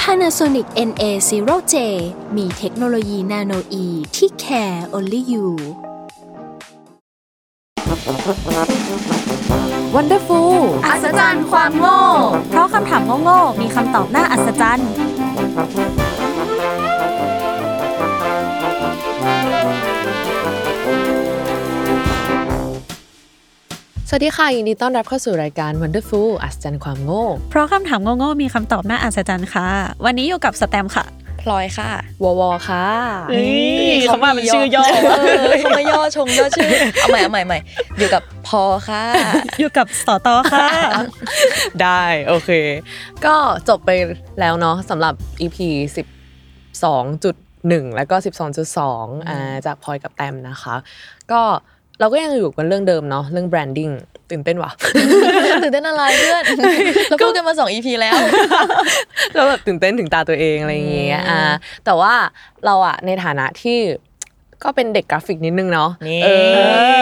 Panasonic NA0J มีเทคโนโลยีนาโนอีที่ care only you Wonderful อัศจรรย์ความโง่เพราะคำถามโง่ๆมีคำตอบน่าอัศจรรย์สวัสดีค่ะยินดีต้อนรับเข้าสู่รายการ Wonderful อัศจรรย์ความโง่เพราะคำถามโง่ๆมีคำตอบน่าอัศจรรย์ค่ะวันนี้อยู่กับสแตมค่ะพลอยค่ะวอวค่ะนี่เขามาเป็นชื่อย่อเขามาย่อชงย่อชื่อเอาใหม่อยู่กับพอค่ะอยู่กับสตอค่ะได้โอเคก็จบไปแล้วเนาะสำหรับ EP 12.1 แล้วก็ 12.2 จากพลอยกับแตมนะคะก็เราก็ยังอยู่กันเรื่องเดิมเนาะเรื่องแบรนดิ้งตื่นเต้นว่ะตื่นเต้นอะไรเพื่อนเราพูดกันมา2 EP แล้วเราแบบตื่นเต้นถึงตาตัวเองอะไรอย่างเงี้ยแต่ว่าเราอ่ะในฐานะที่ก็เป็นเด็กกราฟิกนิดนึงเนาะ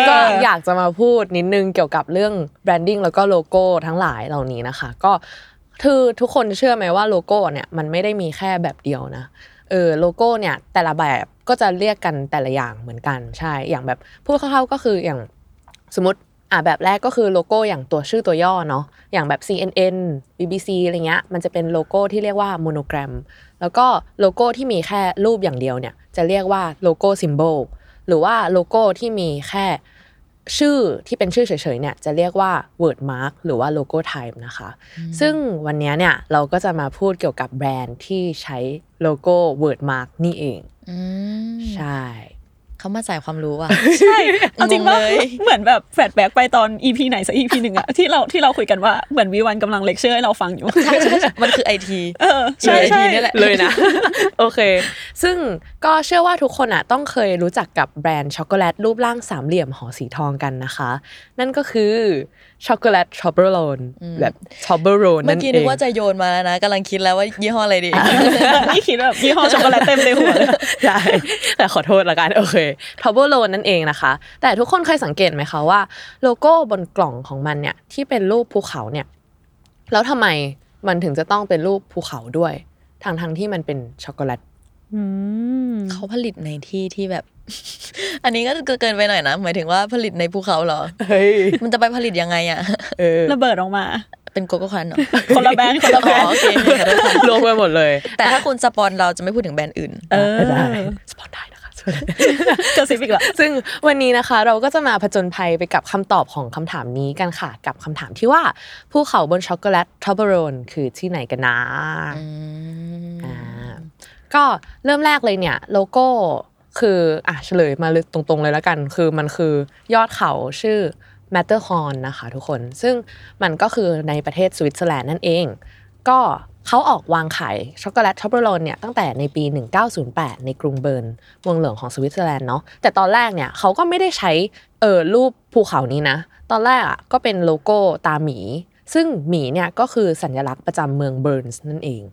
ก็อยากจะมาพูดนิดนึงเกี่ยวกับเรื่องแบรนดิ้งแล้วก็โลโก้ทั้งหลายเหล่านี้นะคะก็คือทุกคนเชื่อไหมว่าโลโก้เนี่ยมันไม่ได้มีแค่แบบเดียวนะโลโก้เนี่ยแต่ละแบบก็จะเรียกกันแต่ละอย่างเหมือนกันใช่อย่างแบบพูดคร่าวๆก็คืออย่างสมมติแบบแรกก็คือโลโก้อย่างตัวชื่อตัวย่อเนาะอย่างแบบ CNN BBC อะไรเงี้ยมันจะเป็นโลโก้ที่เรียกว่าโมโนแกรมแล้วก็โลโก้ที่มีแค่รูปอย่างเดียวเนี่ยจะเรียกว่าโลโก้ซิมโบลหรือว่าโลโก้ที่มีแค่ชื่อที่เป็นชื่อเฉยๆเนี่ยจะเรียกว่า word mark หรือว่า logo type นะคะซึ่งวันนี้เนี่ยเราก็จะมาพูดเกี่ยวกับแบรนด์ที่ใช้โลโก้ word mark นี่เองใช่เขามาใส่ความรู้อ่ะใช่เอาจริงว่าเหมือนแบบแฟลชแบ็กไปตอน EP ไหนสัก EP นึงอ่ะที่เราคุยกันว่าเหมือนวีวันกำลังเลคเชอร์ให้เราฟังอยู่ใช่ๆมันคือ IT ใช่ๆ IT นี่แหละเลยนะโอเคซึ่งก็เชื่อว่าทุกคนอ่ะต้องเคยรู้จักกับแบรนด์ช็อกโกแลตรูปร่างสามเหลี่ยมห่อสีทองกันนะคะนั่นก็คือช็อกโกแลต Toblerone แบบ Toblerone นั่นเองเมื่อกี้นึกว่าจะโยนมาแล้วนะกำลังคิดแล้วว่ายี่ห้ออะไรดีนี่คิดแบบยี่ห้อช็อกโกแลตเต็มเลยหัวใช่แต่ขอโทษละกันโอเคToblerone นั่นเองนะคะแต่ทุกคนเคยสังเกตไหมคะว่าโลโก้บนกล่องของมันเนี่ยที่เป็นรูปภูเขาเนี่ยแล้วทำไมมันถึงจะต้องเป็นรูปภูเขาด้วยทั้งที่มันเป็นช็อกโกแลตเขาผลิตในที่ที่แบบอันนี้ก็เกินไปหน่อยนะหมายถึงว่าผลิตในภูเขาเหรอเฮ้ยมันจะไปผลิตยังไงอ่ะระเบิดออกมาเป็นโกโก้คันเหรอคนละแบรนด์โอเครวมกันหมดเลยแต่ถ้าคุณสปอนเราจะไม่พูดถึงแบรนด์อื่นได้สปอนได้นะคะก็ซิฟิกละซึ่งวันนี้นะคะเราก็จะมาผจญภัยไปกับคำตอบของคำถามนี้กันค่ะกับคำถามที่ว่าภูเขาบนช็อกโกแลตTobleroneคือที่ไหนกันนะก็เริ่มแรกเลยเนี่ยโลโก้คือเฉลยมาเลยตรงๆเลยแล้วกันคือมันคือยอดเขาชื่อ Matterhorn นะคะทุกคนซึ่งมันก็คือในประเทศสวิตเซอร์แลนด์นั่นเองก็เขาออกวางขายช็อกโกแลตTobleroneเนี่ยตั้งแต่ในปี1908ในกรุงเบิร์นเมืองหลวงของสวิตเซอร์แลนด์เนาะแต่ตอนแรกเนี่ยเขาก็ไม่ได้ใช้รูปภูเขานี้นะตอนแรกก็เป็นโลโก้ตาหมีซึ่งหมีเนี่ยก็คือสัญลักษณ์ประจำเมืองเบิร์นนั่นเอง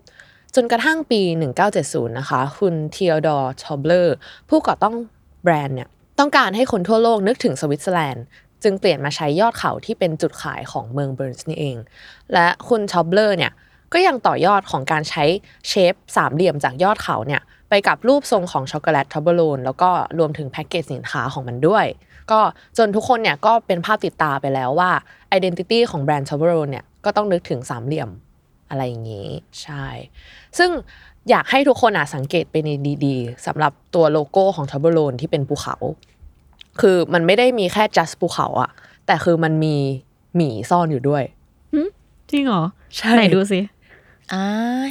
จนกระทั่งปี1970นะคะคุณเทียดอร์ทอบเลอร์ผู้ก่อตั้งแบรนด์เนี่ยต้องการให้คนทั่วโลกนึกถึงสวิตเซอร์แลนด์จึงเปลี่ยนมาใช้ยอดเขาที่เป็นจุดขายของเมืองเบิร์นส์นี่เองและคุณทอบเลอร์เนี่ยก็ยังต่อยอดของการใช้เชฟสามเหลี่ยมจากยอดเขาเนี่ยไปกับรูปทรงของช็อกโกแลตทอบเบอร์โลนแล้วก็รวมถึงแพ็กเกจสินค้าของมันด้วยก็จนทุกคนเนี่ยก็เป็นภาพติดตาไปแล้วว่าไอเดนติตี้ของแบรนด์ทอบเบอร์โลนเนี่ยก็ต้องนึกถึงสามเหลี่ยมอะไรอย่างนี้ใช่ซึ่งอยากให้ทุกคนสังเกตไปในดีๆสำหรับตัวโลโก้ของTobleroneที่เป็นภูเขาคือมันไม่ได้มีแค่ just ภูเขาอะแต่คือมันมีหมีซ่อนอยู่ด้วยจริงเหรอใช่ไหนดูสิ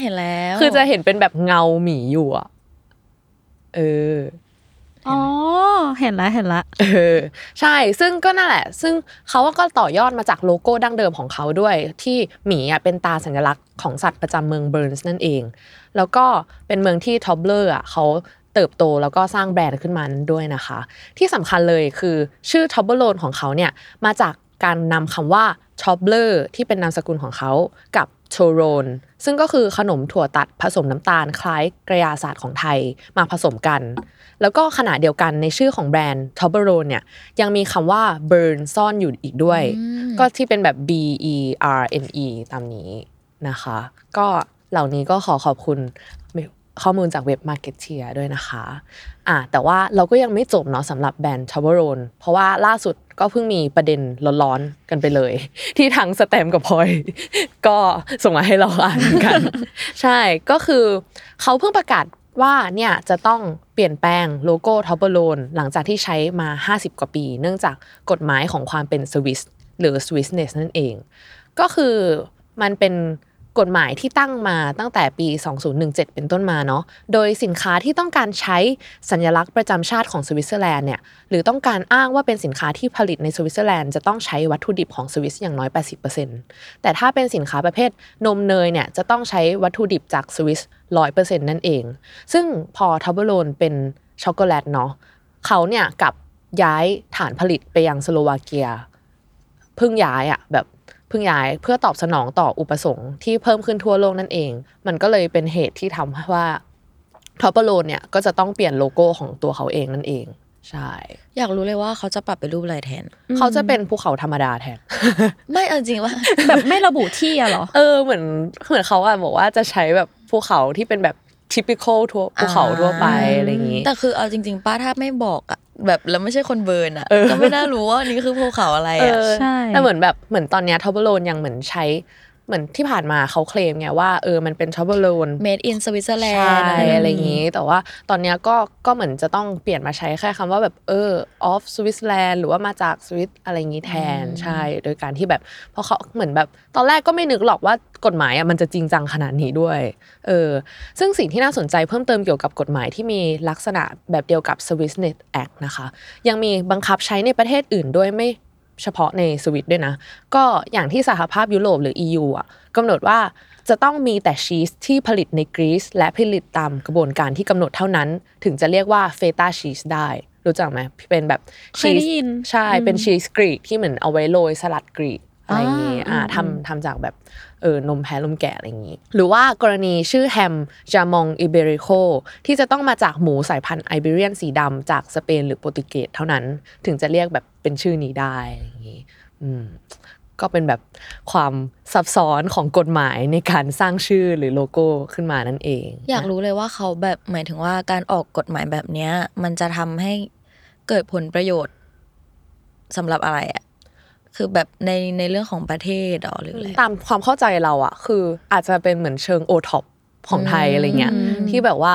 เห็นแล้วคือจะเห็นเป็นแบบเงาหมีอยู่อะ อ๋อเห็นละเออใช่ซึ่งก็นั่นแหละซึ่งเขาก็ต่อยอดมาจากโลโก้ดั้งเดิมของเขาด้วยที่หมีอ่ะเป็นตาสัญลักษณ์ของสัตว์ประจำเมืองเบิร์นส์นั่นเองแล้วก็เป็นเมืองที่ท็อปเลอร์อ่ะเขาเติบโตแล้วก็สร้างแบรนด์ขึ้นมาด้วยนะคะที่สำคัญเลยคือชื่อ Toblerone ของเขาเนี่ยมาจากการนำคำว่า Tobler ที่เป็นนามสกุลของเขากับโชโรนซึ่งก็คือขนมถั่วตัดผสมน้ำตาลคล้ายกระยาศาสตร์ของไทยมาผสมกันแล้วก็ขณะเดียวกันในชื่อของแบรนด์ Toblerone เนี่ยยังมีคำว่า Burn ซ่อนอยู่อีกด้วยก็ที่เป็นแบบ BERNE ตามนี้นะคะก็เหล่านี้ก็ขอขอบคุณข้อมูลจากเว็บ Marketeer ด้วยนะคะแต่ว่าเราก็ยังไม่จบเนาะสำหรับแบรนด์ Toblerone เพราะว่าล่าสุดก็เพิ่งมีประเด็นร้อนๆกันไปเลยที่ทั้งสแตมกับพลอยก็ส่งมาให้เราอ่านกัน ใช่ก็คือเขาเพิ่งประกาศว่าเนี่ยจะต้องเปลี่ยนแปลงโลโก้ Toblerone หลังจากที่ใช้มา50กว่าปีเนื่องจากกฎหมายของความเป็น Swiss หรือ Swissness นั่นเองก็คือมันเป็นกฎหมายที่ตั้งมาตั้งแต่ปี2017เป็นต้นมาเนาะโดยสินค้าที่ต้องการใช้สัญลักษณ์ประจำชาติของสวิตเซอร์แลนด์เนี่ยหรือต้องการอ้างว่าเป็นสินค้าที่ผลิตในสวิตเซอร์แลนด์จะต้องใช้วัตถุดิบของสวิสอย่างน้อย 80% แต่ถ้าเป็นสินค้าประเภทนมเนยเนี่ยจะต้องใช้วัตถุดิบจากสวิส 100% นั่นเองซึ่งพอ Toblerone เป็นช็อกโกแลตเนาะเขาเนี่ยกับย้ายฐานผลิตไปยังสโลวาเกียเพิ่งย้ายเพื่อตอบสนองต่ออุปสงค์ที่เพิ่มขึ้นทั่วโลกนั่นเองมันก็เลยเป็นเหตุที่ทำให้ว่า Toblerone เนี่ยก็จะต้องเปลี่ยนโลโก้ของตัวเขาเองนั่นเองใช่อยากรู้เลยว่าเขาจะปรับเป็นรูปอะไรแทนเขาจะเป็นภูเขาธรรมดาแทน ไม่เอาจริงว่าแบบไม่ระบุที่อ่ะหรอเหมือนเขาอ่ะบอกว่าจะใช้แบบภูเขาที่เป็นแบบ typical ทั่วภูเขาทั่วไปอะไรอย่างงี้แต่คือเอาจริงๆป้าถ้าไม่บอกอ่ะแบบแล้วไม่ใช่คนเบิร์นอ่ะก็ไม่น่ารู้ว่านี่คือภูเขาอะไรอ่ะใช่แต่เหมือนตอนเนี้ย Toblerone ยังเหมือนใช้เหมือนที่ผ่านมาเขาเคลมไงว่ามันเป็น Toblerone Made in Switzerland อะไรอย่างงี้แต่ว่าตอนเนี้ยก็เหมือนจะต้องเปลี่ยนมาใช้แค่คำว่าแบบof Switzerland หรือว่ามาจากสวิตอะไรอย่างงี้แทนใช่โดยการที่แบบเพราะเขาเหมือนแบบตอนแรกก็ไม่นึกหรอกว่ากฎหมายอ่ะมันจะจริงจังขนาดนี้ด้วยซึ่งสิ่งที่น่าสนใจเพิ่มเติมเกี่ยวกับกฎหมายที่มีลักษณะแบบเดียวกับ Swissness Act นะคะยังมีบังคับใช้ในประเทศอื่นด้วยไม่เฉพาะในสวิตด้วยนะก็อย่างที่สหภาพยุโรปหรือ EU อ่ะกำหนดว่าจะต้องมีแต่ชีสที่ผลิตในกรีซและผลิตตามกระบวนการที่กำหนดเท่านั้นถึงจะเรียกว่าเฟต้าชีสได้รู้จักไหมเป็นแบบชีสใช่เป็นชีสกรีกที่เหมือนเอาไว้โรยสลัดกรีกอะไรอย่างงี้ทำจากแบบนมแพะนมแกะอะไรอย่างงี้หรือว่ากรณีชื่อแฮมจามองอิเบริโกที่จะต้องมาจากหมูสายพันธุ์ไอบีเรียนสีดำจากสเปนหรือโปรตุเกสเท่านั้นถึงจะเรียกแบบเป็นชื่อนี้ได้อะไรอย่างงี้ก็เป็นแบบความซับซ้อนของกฎหมายในการสร้างชื่อหรือโลโก้ขึ้นมานั่นเองอยากรู้เลยว่าเขาแบบหมายถึงว่าการออกกฎหมายแบบเนี้ยมันจะทำให้เกิดผลประโยชน์สำหรับอะไรอ่ะคือแบบในเรื่องของประเทศหรืออะไรตามความเข้าใจเราอ่ะคืออาจจะเป็นเหมือนเชิงโอท็อปของไทยอะไรเงี้ยที่แบบว่า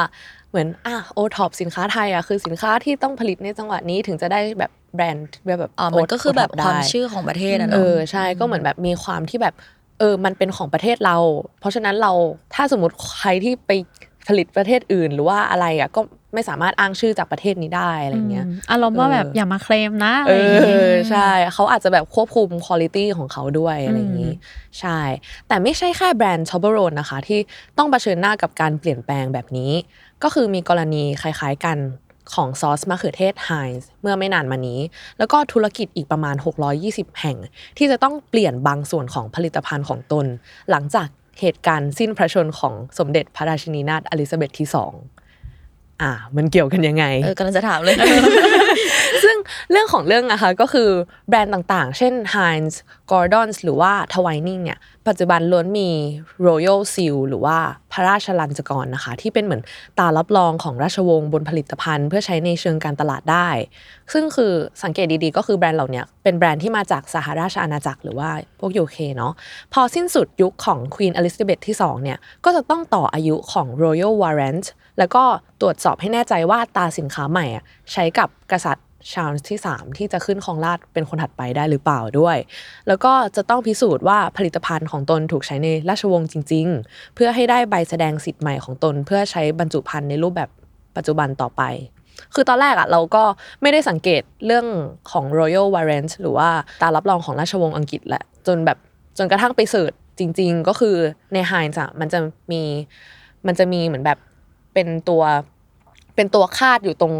เหมือนโอท็อปสินค้าไทยอ่ะคือสินค้าที่ต้องผลิตในจังหวัดนี้ถึงจะได้แบบแบรนด์แบบมันก็คือแบบความชื่อของประเทศนะใช่ก็เหมือนแบบมีความที่แบบมันเป็นของประเทศเราเพราะฉะนั้นเราถ้าสมมติใครที่ไปผลิตประเทศอื่นหรือว่าอะไรอ่ะก็ไม่สามารถอ้างชื่อจากประเทศนี้ได้อะไรเงี้ยอารมณ์ว่าแบบอย่ามาเคลมนะอะไรอย่างงี้ใช่เขาอาจจะแบบควบคุมคุณภาพของเขาด้วยอะไรอย่างงี้ใช่แต่ไม่ใช่แค่แบรนด์ Toblerone นะคะที่ต้องเผชิญหน้ากับการเปลี่ยนแปลงแบบนี้ก็คือมีกรณีคล้ายๆกันของซอสมะเขือเทศ Heinz เมื่อไม่นานมานี้แล้วก็ธุรกิจอีกประมาณ620แห่งที่จะต้องเปลี่ยนบางส่วนของผลิตภัณฑ์ของตนหลังจากเหตุการณ์สิ้นพระชนม์ของสมเด็จพระราชินีนาถอลิซาเบธที่2มันเกี่ยวกันยังไงกำลังจะถามเลย ซึ่งเรื่องของเรื่องนะคะก็คือแบรนด์ต่างๆเช่น Heinz, Gordon's หรือว่า Twining เนี่ยปัจจุบันล้วนมี Royal Seal หรือว่าพระราชลัญจกรนะคะที่เป็นเหมือนตารับรองของราชวงศ์บนผลิตภัณฑ์เพื่อใช้ในเชิงการตลาดได้ซึ่งคือสังเกตดีๆก็คือแบรนด์เหล่านี้เป็นแบรนด์ที่มาจากสหราชอาณาจักรหรือว่าพวก UK เนาะพอสิ้นสุดยุคของ Queen Elizabeth ที่ 2เนี่ยก็จะต้องต่ออายุของ Royal Warrant แล้วก็ตรวจสอบให้แน่ใจว่าตาสินค้าใหม่ใช้กับกษัตริย์ชาร์ลส์ที่ 3ที่จะขึ้นครองราชย์เป็นคนถัดไปได้หรือเปล่าด้วยแล้วก็จะต้องพิสูจน์ว่าผลิตภัณฑ์ของตนถูกใช้ในราชวงศ์จริงๆเพื่อให้ได้ใบแสดงสิทธิ์ใหม่ของตนเพื่อใช้บรรจุภัณฑ์ในรูปแบบปัจจุบันต่อไป คือตอนแรกอ่ะเราก็ไม่ได้สังเกตเรื่องของ Royal Warrant หรือว่าตารับรองของราชวงศ์อังกฤษแหละจนกระทั่งไปเสิร์ชจริงๆก็คือใน Heinz อ่ะมันจะมีเหมือนแบบเป็นตัวคาดอยู่ตรง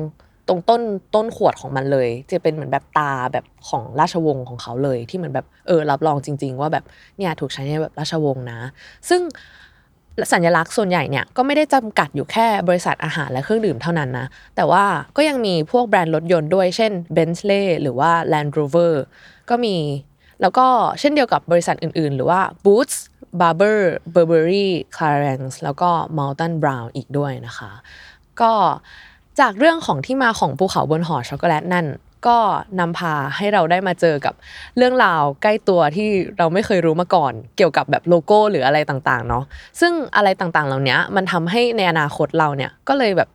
ต้นขวดของมันเลยจะเป็นเหมือนแบบตาแบบของราชวงศ์ของเขาเลยที่เหมือนแบบรับรองจริงๆว่าแบบเนี่ยถูกใช้ในแบบราชวงศ์นะซึ่งสัญลักษณ์ส่วนใหญ่เนี่ยก็ไม่ได้จำกัดอยู่แค่บริษัทอาหารและเครื่องดื่มเท่านั้นนะแต่ว่าก็ยังมีพวกแบรนด์รถยนต์ด้วยเช่น Bentley หรือว่า Land Rover ก็มีแล้วก็เช่นเดียวกับบริษัทอื่นๆหรือว่า Boots Burberry Clarence แล้วก็ Mountain Brown อีกด้วยนะคะก็จากเรื่องของที่มาของภูเขาบนหอช็อกโกแลตนั่นก็นำพาให้เราได้มาเจอกับเรื่องราวใกล้ตัวที่เราไม่เคยรู้มาก่อนเกี่ยวกับแบบโลโก้หรืออะไรต่างๆเนาะซึ่งอะไรต่างๆเหล่านี้มันทำให้ในอนาคตเราเนี่ยก็เลยแบบ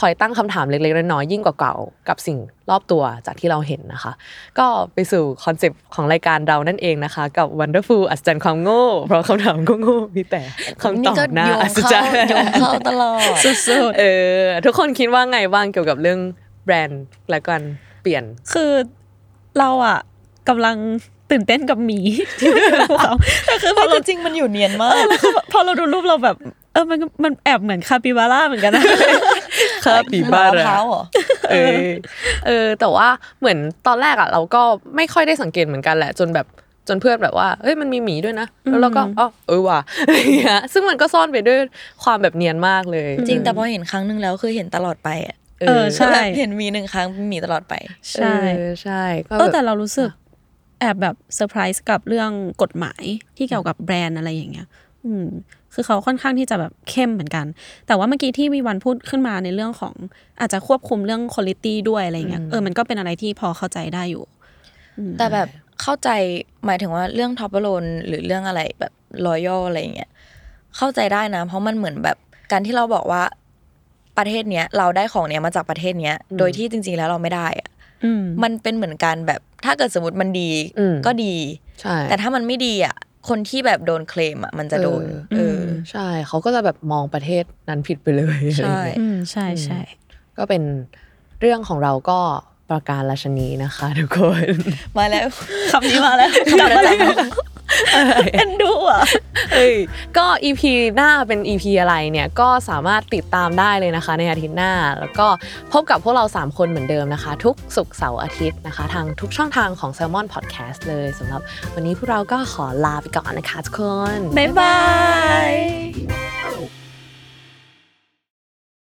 คอยตั้งคำถามเล็กๆน้อยๆยิ่งกว่าเก่ากับสิ่งรอบตัวจากที่เราเห็นนะคะก็ไปสู่คอนเซปต์ของรายการเรานั่นเองนะคะกับ Wonderful อัศจรรย์ความโง่เพราะคำถามก็โง่มีแต่คำตอบน่าอัศจรรย์ยงเข้าตลอดสุดๆทุกคนคิดว่าไงบ้างเกี่ยวกับเรื่องแบรนด์และกันเปลี่ยนคือเราอ่ะกำลังตื่นเต้นกับหมีที่เราแต่คือพอเราจริงมันอยู่เนียนมากพอเราดูรูปเราแบบมันแอบเหมือนคาปิบาร่าเหมือนกันนะคาปิบาร่าแต่ว่าเหมือนตอนแรกอ่ะเราก็ไม่ค่อยได้สังเกตเหมือนกันแหละจนเพื่อนแบบว่าเฮ้ยมันมีหมีด้วยนะแล้วเราก็ว่ะซึ่งมันก็ซ่อนไปด้วยความแบบเนียนมากเลยจริงแต่พอเห็นครั้งนึงแล้วคือเห็นตลอดไปอ่ะใช่เห็นมีหนึ่งครั้งมีตลอดไปใช่ใช่ก็แต่เรารู้สึกแอบแบบเซอร์ไพรส์กับเรื่องกฎหมายที่เกี่ยวกับแบรนด์อะไรอย่างเงี้ยคือเขาค่อนข้างที่จะแบบเข้มเหมือนกันแต่ว่าเมื่อกี้ที่มีวันพูดขึ้นมาในเรื่องของอาจจะควบคุมเรื่องคุณภาพด้วยอะไรเงี้ยมันก็เป็นอะไรที่พอเข้าใจได้อยู่แต่แบบเข้าใจหมายถึงว่าเรื่องTobleroneหรือเรื่องอะไรแบบRoyalอะไรเงี้ยเข้าใจได้นะเพราะมันเหมือนแบบการที่เราบอกว่าประเทศเนี้ยเราได้ของเนี้ยมาจากประเทศเนี้ยโดยที่จริงๆแล้วเราไม่ได้อ่ะมันเป็นเหมือนกันแบบถ้าเกิดสมมติมันดีก็ดีแต่ถ้ามันไม่ดีอ่ะคนที่แบบโดนเคลมอ่ะมันจะโดนใช่เขาก็จะแบบมองประเทศนั้นผิดไปเลยใช่ใช่ก็เป็นเรื่องของเราก็ประการราชนีนะคะทุกคนมาแล้วคำนี้มาแล้วกลับมาแล้วเอ็นดูอ่ะก็ EP หน้าเป็น EP อะไรเนี่ยก็สามารถติดตามได้เลยนะคะในอาทิตย์หน้าแล้วก็พบกับพวกเรา3คนเหมือนเดิมนะคะทุกศุกร์เสาร์อาทิตย์นะคะทางทุกช่องทางของ Salmon Podcast เลยสำหรับวันนี้พวกเราก็ขอลาไปก่อนนะคะทุกคนบ๊ายบาย